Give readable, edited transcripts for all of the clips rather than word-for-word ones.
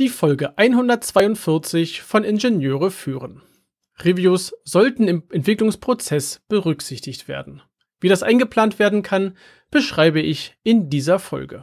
die Folge 142 von Ingenieure führen. Reviews sollten im Entwicklungsprozess berücksichtigt werden. Wie das eingeplant werden kann, beschreibe ich in dieser Folge.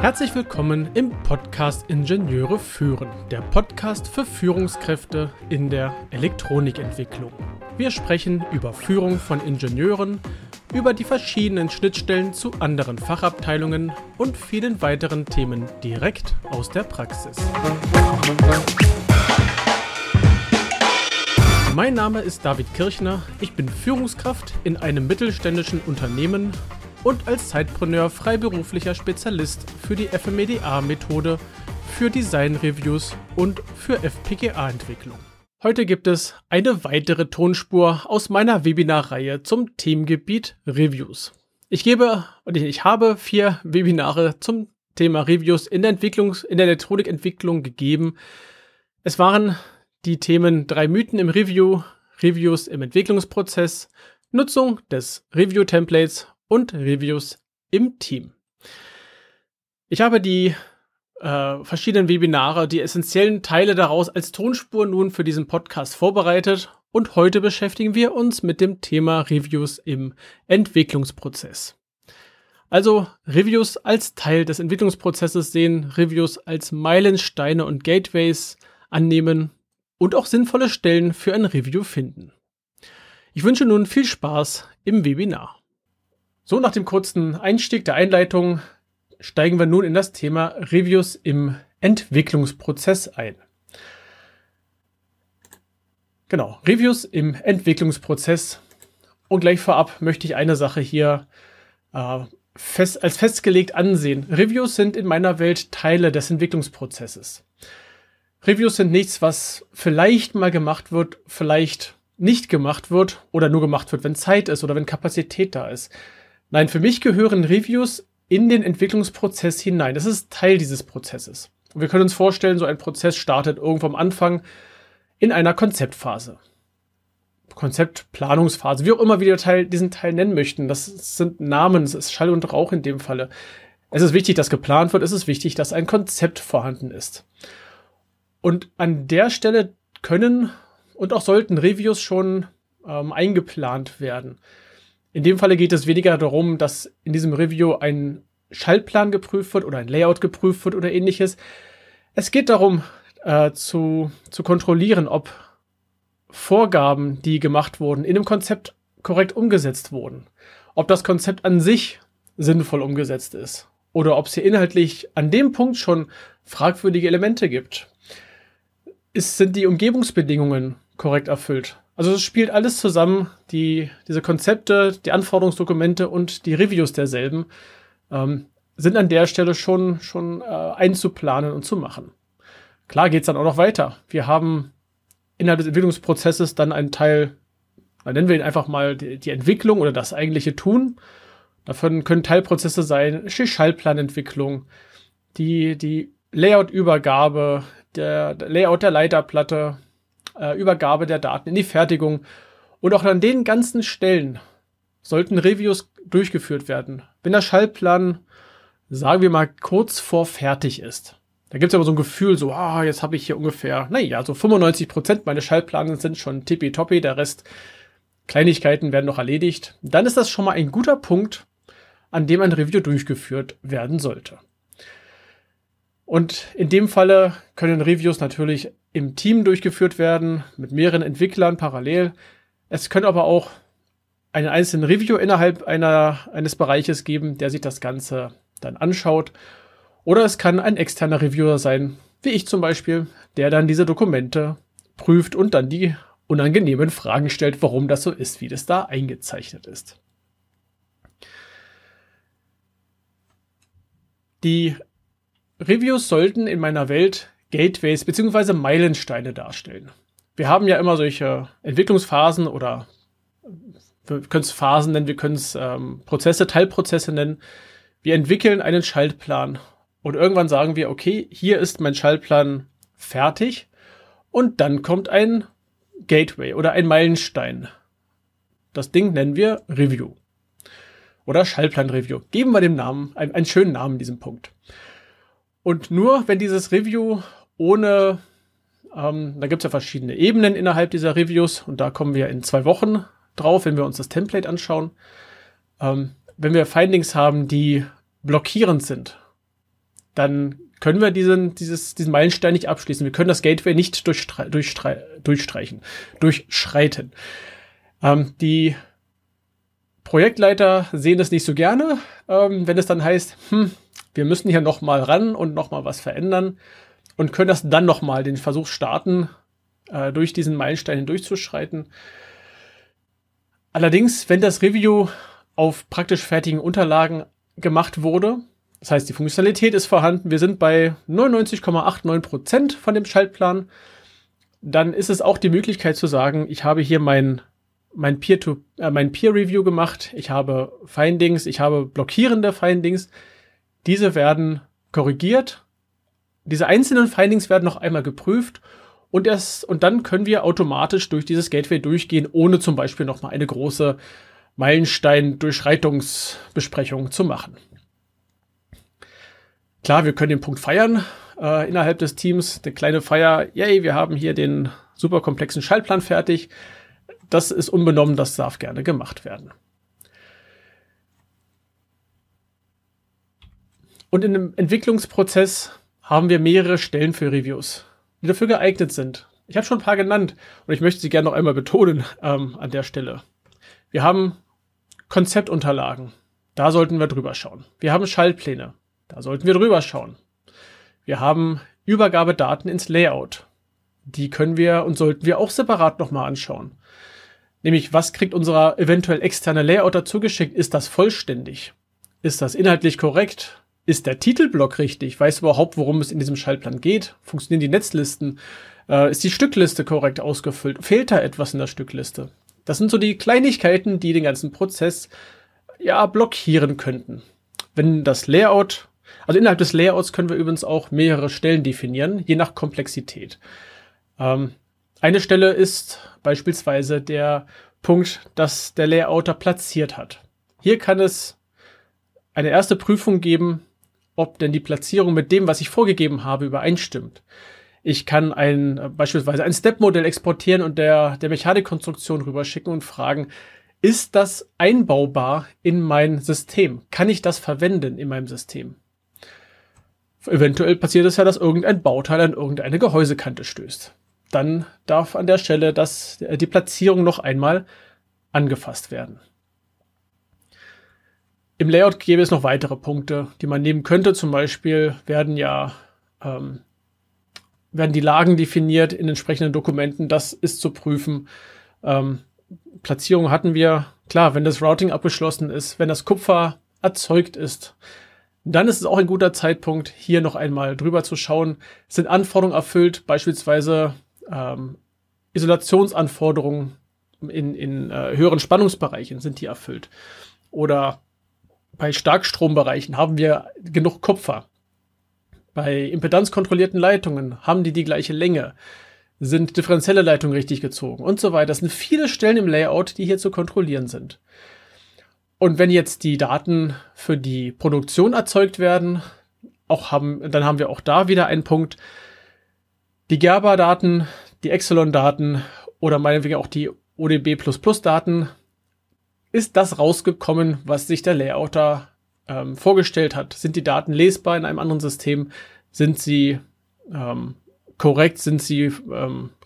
Herzlich willkommen im Podcast Ingenieure führen, der Podcast für Führungskräfte in der Elektronikentwicklung. Wir sprechen über Führung von Ingenieuren, über die verschiedenen Schnittstellen zu anderen Fachabteilungen und vielen weiteren Themen direkt aus der Praxis. Mein Name ist David Kirchner, ich bin Führungskraft in einem mittelständischen Unternehmen und als Zeitpreneur freiberuflicher Spezialist für die FMEDA-Methode, für Design-Reviews und für FPGA-Entwicklung. Heute gibt es eine weitere Tonspur aus meiner Webinarreihe zum Themengebiet Reviews. Ich habe 4 Webinare zum Thema Reviews in der Elektronikentwicklung gegeben. Es waren die Themen 3 Mythen im Review, Reviews im Entwicklungsprozess, Nutzung des Review-Templates und Reviews im Team. Ich habe die verschiedenen Webinare, die essentiellen Teile daraus als Tonspur nun für diesen Podcast vorbereitet und heute beschäftigen wir uns mit dem Thema Reviews im Entwicklungsprozess. Also Reviews als Teil des Entwicklungsprozesses sehen, Reviews als Meilensteine und Gateways annehmen und auch sinnvolle Stellen für ein Review finden. Ich wünsche nun viel Spaß im Webinar. So, nach dem kurzen Einstieg der Einleitung steigen wir nun in das Thema Reviews im Entwicklungsprozess ein. Genau, Reviews im Entwicklungsprozess. Und gleich vorab möchte ich eine Sache hier als festgelegt ansehen. Reviews sind in meiner Welt Teile des Entwicklungsprozesses. Reviews sind nichts, was vielleicht mal gemacht wird, vielleicht nicht gemacht wird oder nur gemacht wird, wenn Zeit ist oder wenn Kapazität da ist. Nein, für mich gehören Reviews in den Entwicklungsprozess hinein. Das ist Teil dieses Prozesses. Und wir können uns vorstellen, so ein Prozess startet irgendwo am Anfang in einer Konzeptphase. Konzeptplanungsphase, wie auch immer wir diesen Teil nennen möchten. Das sind Namen, es ist Schall und Rauch in dem Falle. Es ist wichtig, dass geplant wird, es ist wichtig, dass ein Konzept vorhanden ist. Und an der Stelle können und auch sollten Reviews schon eingeplant werden. In dem Falle geht es weniger darum, dass in diesem Review ein Schaltplan geprüft wird oder ein Layout geprüft wird oder ähnliches. Es geht darum, zu kontrollieren, ob Vorgaben, die gemacht wurden, in dem Konzept korrekt umgesetzt wurden. Ob das Konzept an sich sinnvoll umgesetzt ist oder ob es hier inhaltlich an dem Punkt schon fragwürdige Elemente gibt. Sind die Umgebungsbedingungen korrekt erfüllt? Also es spielt alles zusammen, diese Konzepte, die Anforderungsdokumente und die Reviews derselben sind an der Stelle schon einzuplanen und zu machen. Klar geht es dann auch noch weiter. Wir haben innerhalb des Entwicklungsprozesses dann einen Teil, nennen wir ihn einfach mal die Entwicklung oder das eigentliche Tun. Davon können Teilprozesse sein, die Schaltplanentwicklung, die Layout-Übergabe, der Layout der Leiterplatte, Übergabe der Daten in die Fertigung und auch an den ganzen Stellen sollten Reviews durchgeführt werden. Wenn der Schaltplan, sagen wir mal, kurz vor fertig ist, da gibt es aber so ein Gefühl, so, jetzt habe ich hier ungefähr, so 95% meines Schaltplans sind schon tippitoppi, der Rest Kleinigkeiten werden noch erledigt. Dann ist das schon mal ein guter Punkt, an dem ein Review durchgeführt werden sollte. Und in dem Falle können Reviews natürlich im Team durchgeführt werden, mit mehreren Entwicklern parallel. Es können aber auch einen einzelnen Review innerhalb eines Bereiches geben, der sich das Ganze dann anschaut. Oder es kann ein externer Reviewer sein, wie ich zum Beispiel, der dann diese Dokumente prüft und dann die unangenehmen Fragen stellt, warum das so ist, wie das da eingezeichnet ist. Die Reviews sollten in meiner Welt Gateways bzw. Meilensteine darstellen. Wir haben ja immer solche Entwicklungsphasen oder wir können es Phasen nennen, wir können es Prozesse, Teilprozesse nennen. Wir entwickeln einen Schaltplan und irgendwann sagen wir, okay, hier ist mein Schaltplan fertig und dann kommt ein Gateway oder ein Meilenstein. Das Ding nennen wir Review. oder Schaltplan-Review. Geben wir dem Namen einen schönen Namen in diesem Punkt. Und nur wenn dieses Review ohne, da gibt es ja verschiedene Ebenen innerhalb dieser Reviews und da kommen wir in 2 Wochen drauf, wenn wir uns das Template anschauen. Wenn wir Findings haben, die blockierend sind, dann können wir diesen Meilenstein nicht abschließen. Wir können das Gateway nicht durchschreiten. Die Projektleiter sehen das nicht so gerne, wenn es dann heißt, wir müssen hier nochmal ran und nochmal was verändern und können das dann nochmal den Versuch starten, durch diesen Meilenstein hindurchzuschreiten. Allerdings, wenn das Review auf praktisch fertigen Unterlagen gemacht wurde, das heißt, die Funktionalität ist vorhanden, wir sind bei 99,89% von dem Schaltplan, dann ist es auch die Möglichkeit zu sagen, ich habe hier mein Peer-Review gemacht, ich habe Findings, ich habe blockierende Findings, diese werden korrigiert, diese einzelnen Findings werden noch einmal geprüft und dann können wir automatisch durch dieses Gateway durchgehen, ohne zum Beispiel nochmal eine große Meilenstein-Durchschreitungsbesprechung zu machen. Klar, wir können den Punkt feiern innerhalb des Teams, eine kleine Feier, yay, wir haben hier den super komplexen Schaltplan fertig. Das ist unbenommen, das darf gerne gemacht werden. Und in dem Entwicklungsprozess haben wir mehrere Stellen für Reviews, die dafür geeignet sind. Ich habe schon ein paar genannt und ich möchte sie gerne noch einmal betonen an der Stelle. Wir haben Konzeptunterlagen, da sollten wir drüber schauen. Wir haben Schaltpläne, da sollten wir drüber schauen. Wir haben Übergabedaten ins Layout, die können wir und sollten wir auch separat nochmal anschauen. Nämlich, was kriegt unser eventuell externe Layouter zugeschickt? Ist das vollständig? Ist das inhaltlich korrekt? Ist der Titelblock richtig? Weiß überhaupt, worum es in diesem Schaltplan geht? Funktionieren die Netzlisten? Ist die Stückliste korrekt ausgefüllt? Fehlt da etwas in der Stückliste? Das sind so die Kleinigkeiten, die den ganzen Prozess ja blockieren könnten. Wenn das Layout, also innerhalb des Layouts können wir übrigens auch mehrere Stellen definieren, je nach Komplexität. Eine Stelle ist beispielsweise der Punkt, dass der Layouter platziert hat. Hier kann es eine erste Prüfung geben, ob denn die Platzierung mit dem, was ich vorgegeben habe, übereinstimmt. Ich kann beispielsweise ein Step-Modell exportieren und der Mechanikkonstruktion rüberschicken und fragen, ist das einbaubar in mein System? Kann ich das verwenden in meinem System? Eventuell passiert es ja, dass irgendein Bauteil an irgendeine Gehäusekante stößt. Dann darf an der Stelle die Platzierung noch einmal angefasst werden. Im Layout gäbe es noch weitere Punkte, die man nehmen könnte. Zum Beispiel werden die Lagen definiert in entsprechenden Dokumenten. Das ist zu prüfen. Platzierung hatten wir. Klar, wenn das Routing abgeschlossen ist, wenn das Kupfer erzeugt ist, dann ist es auch ein guter Zeitpunkt, hier noch einmal drüber zu schauen. Sind Anforderungen erfüllt, beispielsweise Isolationsanforderungen in höheren Spannungsbereichen, sind die erfüllt? Oder bei Starkstrombereichen haben wir genug Kupfer? Bei impedanzkontrollierten Leitungen haben die gleiche Länge? Sind differenzielle Leitungen richtig gezogen? Und so weiter. Das sind viele Stellen im Layout, die hier zu kontrollieren sind. Und wenn jetzt die Daten für die Produktion erzeugt werden, dann haben wir auch da wieder einen Punkt. Die Gerber-Daten, die Exelon-Daten oder meinetwegen auch die ODB++-Daten, ist das rausgekommen, was sich der Layouter vorgestellt hat? Sind die Daten lesbar in einem anderen System? Sind sie korrekt? Sind sie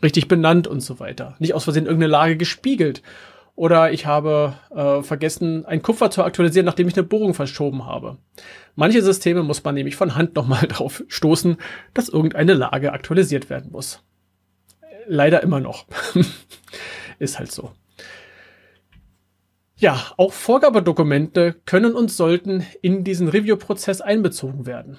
richtig benannt und so weiter? Nicht aus Versehen irgendeine Lage gespiegelt. Oder ich habe vergessen, ein Kupfer zu aktualisieren, nachdem ich eine Bohrung verschoben habe. Manche Systeme muss man nämlich von Hand nochmal drauf stoßen, dass irgendeine Lage aktualisiert werden muss. Leider immer noch. Ist halt so. Ja, auch Vorgabedokumente können und sollten in diesen Review-Prozess einbezogen werden.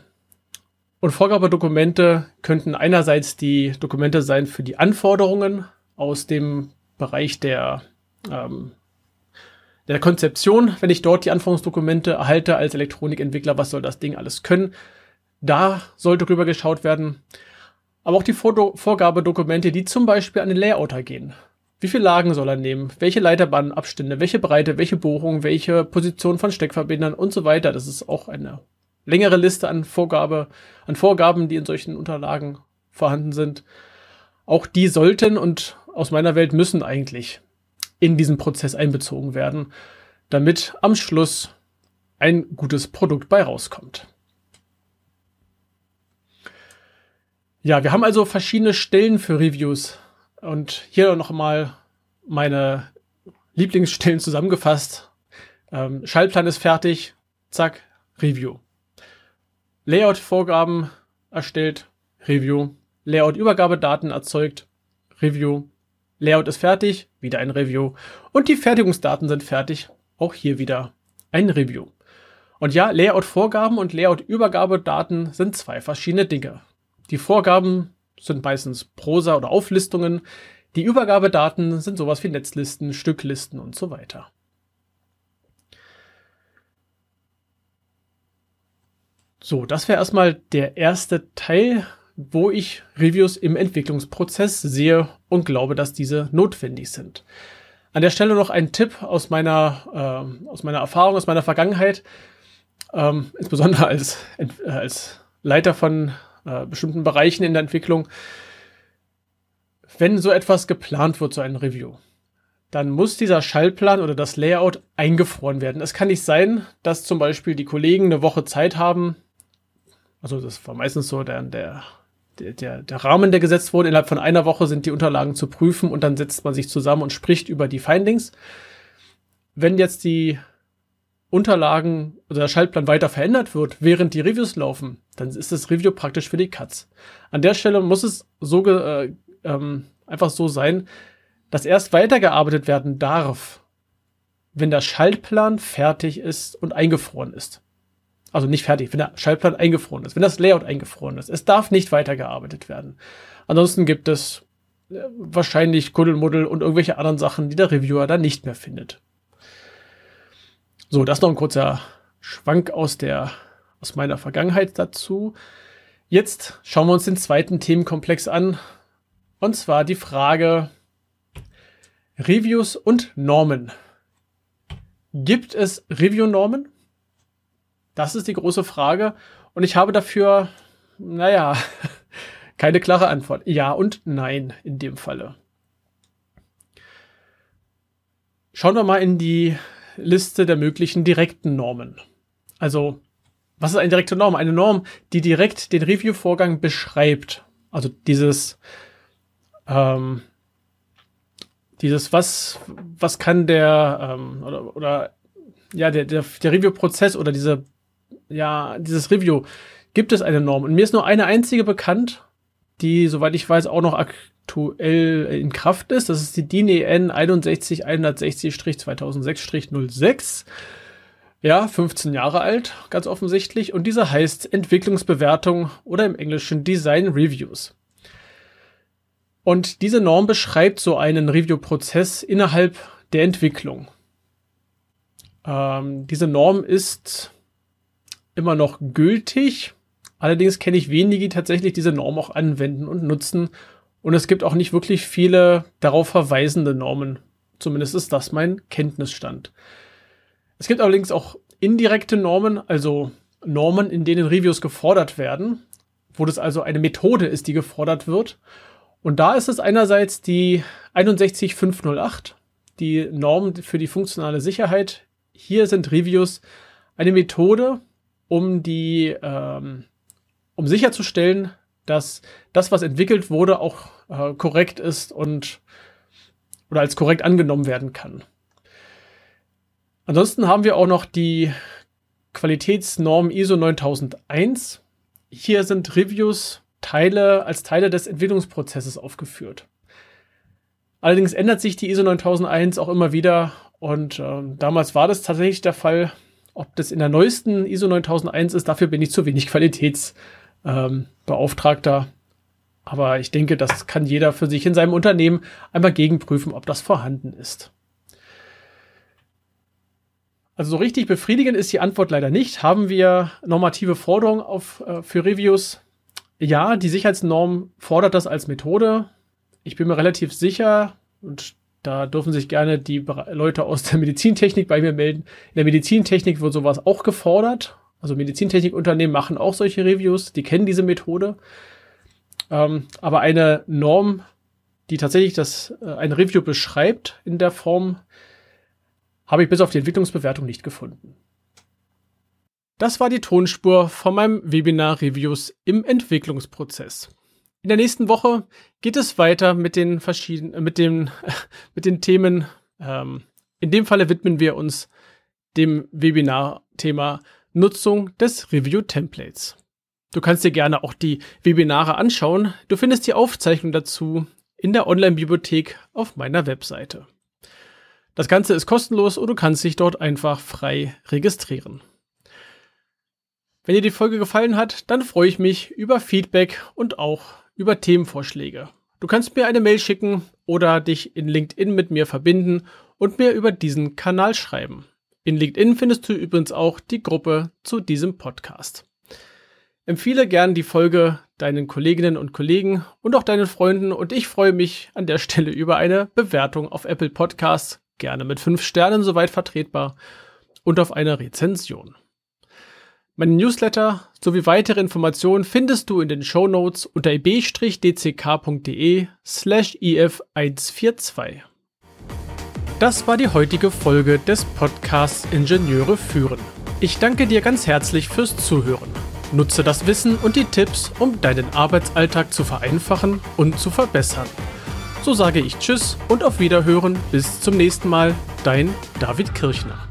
Und Vorgabedokumente könnten einerseits die Dokumente sein für die Anforderungen aus dem Bereich der Konzeption, wenn ich dort die Anforderungsdokumente erhalte als Elektronikentwickler, was soll das Ding alles können? Da sollte drüber geschaut werden. Aber auch die Vorgabedokumente, die zum Beispiel an den Layouter gehen. Wie viele Lagen soll er nehmen? Welche Leiterbahnabstände? Welche Breite? Welche Bohrung? Welche Position von Steckverbindern? Und so weiter. Das ist auch eine längere Liste an Vorgaben, die in solchen Unterlagen vorhanden sind. Auch die sollten und aus meiner Welt müssen eigentlich in diesen Prozess einbezogen werden, damit am Schluss ein gutes Produkt bei rauskommt. Ja, wir haben also verschiedene Stellen für Reviews. Und hier nochmal meine Lieblingsstellen zusammengefasst. Schaltplan ist fertig, zack, Review. Layout-Vorgaben erstellt, Review. Layout-Übergabedaten erzeugt, Review. Layout ist fertig, wieder ein Review. Und die Fertigungsdaten sind fertig, auch hier wieder ein Review. Und ja, Layout-Vorgaben und Layout-Übergabedaten sind zwei verschiedene Dinge. Die Vorgaben sind meistens Prosa oder Auflistungen. Die Übergabedaten sind sowas wie Netzlisten, Stücklisten und so weiter. So, das wäre erstmal der erste Teil, wo ich Reviews im Entwicklungsprozess sehe und glaube, dass diese notwendig sind. An der Stelle noch ein Tipp aus meiner Erfahrung, aus meiner Vergangenheit, insbesondere als Leiter von bestimmten Bereichen in der Entwicklung. Wenn so etwas geplant wird, so ein Review, dann muss dieser Schaltplan oder das Layout eingefroren werden. Es kann nicht sein, dass zum Beispiel die Kollegen eine Woche Zeit haben, also das war meistens so der Rahmen, der gesetzt wurde. Innerhalb von einer Woche sind die Unterlagen zu prüfen und dann setzt man sich zusammen und spricht über die Findings. Wenn jetzt die Unterlagen oder der Schaltplan weiter verändert wird, während die Reviews laufen, dann ist das Review praktisch für die Katz. An der Stelle muss es so einfach so sein, dass erst weitergearbeitet werden darf, wenn der Schaltplan fertig ist und eingefroren ist. Also nicht fertig, wenn der Schaltplan eingefroren ist, wenn das Layout eingefroren ist. Es darf nicht weitergearbeitet werden. Ansonsten gibt es wahrscheinlich Kuddelmuddel und irgendwelche anderen Sachen, die der Reviewer dann nicht mehr findet. So, das noch ein kurzer Schwank aus meiner Vergangenheit dazu. Jetzt schauen wir uns den zweiten Themenkomplex an, und zwar die Frage Reviews und Normen. Gibt es Review-Normen? Das ist die große Frage und ich habe dafür, naja, keine klare Antwort. Ja und nein in dem Falle. Schauen wir mal in die Liste der möglichen direkten Normen. Also, was ist eine direkte Norm? Eine Norm, die direkt den Review-Vorgang beschreibt. Also was kann der Review-Prozess oder dieses Review, gibt es eine Norm? Und mir ist nur eine einzige bekannt, die, soweit ich weiß, auch noch aktuell in Kraft ist. Das ist die DIN EN 61160-2006-06. Ja, 15 Jahre alt, ganz offensichtlich. Und diese heißt Entwicklungsbewertung oder im Englischen Design Reviews. Und diese Norm beschreibt so einen Review-Prozess innerhalb der Entwicklung. Diese Norm ist immer noch gültig. Allerdings kenne ich wenige, die tatsächlich diese Norm auch anwenden und nutzen. Und es gibt auch nicht wirklich viele darauf verweisende Normen. Zumindest ist das mein Kenntnisstand. Es gibt allerdings auch indirekte Normen, also Normen, in denen Reviews gefordert werden, wo das also eine Methode ist, die gefordert wird. Und da ist es einerseits die 61508, die Norm für die funktionale Sicherheit. Hier sind Reviews eine Methode, um sicherzustellen, dass das, was entwickelt wurde, auch korrekt ist oder als korrekt angenommen werden kann. Ansonsten haben wir auch noch die Qualitätsnorm ISO 9001. Hier sind Reviews als Teile des Entwicklungsprozesses aufgeführt. Allerdings ändert sich die ISO 9001 auch immer wieder und damals war das tatsächlich der Fall. Ob das in der neuesten ISO 9001 ist, dafür bin ich zu wenig Qualitätsbeauftragter. Aber ich denke, das kann jeder für sich in seinem Unternehmen einmal gegenprüfen, ob das vorhanden ist. Also so richtig befriedigend ist die Antwort leider nicht. Haben wir normative Forderungen für Reviews? Ja, die Sicherheitsnorm fordert das als Methode. Ich bin mir relativ sicher, und Da dürfen sich gerne die Leute aus der Medizintechnik bei mir melden. In der Medizintechnik wird sowas auch gefordert. Also Medizintechnikunternehmen machen auch solche Reviews. Die kennen diese Methode. Aber eine Norm, die tatsächlich ein Review beschreibt in der Form, habe ich bis auf die Entwicklungsbewertung nicht gefunden. Das war die Tonspur von meinem Webinar Reviews im Entwicklungsprozess. In der nächsten Woche geht es weiter mit den Themen. In dem Falle widmen wir uns dem Webinar-Thema Nutzung des Review-Templates. Du kannst dir gerne auch die Webinare anschauen. Du findest die Aufzeichnung dazu in der Online-Bibliothek auf meiner Webseite. Das Ganze ist kostenlos und du kannst dich dort einfach frei registrieren. Wenn dir die Folge gefallen hat, dann freue ich mich über Feedback und auch über Themenvorschläge. Du kannst mir eine Mail schicken oder dich in LinkedIn mit mir verbinden und mir über diesen Kanal schreiben. In LinkedIn findest du übrigens auch die Gruppe zu diesem Podcast. Empfehle gern die Folge deinen Kolleginnen und Kollegen und auch deinen Freunden und ich freue mich an der Stelle über eine Bewertung auf Apple Podcasts, gerne mit 5 Sternen soweit vertretbar und auf eine Rezension. Meinen Newsletter sowie weitere Informationen findest du in den Shownotes unter ib-dck.de/if142. Das war die heutige Folge des Podcasts Ingenieure führen. Ich danke dir ganz herzlich fürs Zuhören. Nutze das Wissen und die Tipps, um deinen Arbeitsalltag zu vereinfachen und zu verbessern. So sage ich Tschüss und auf Wiederhören. Bis zum nächsten Mal, dein David Kirchner.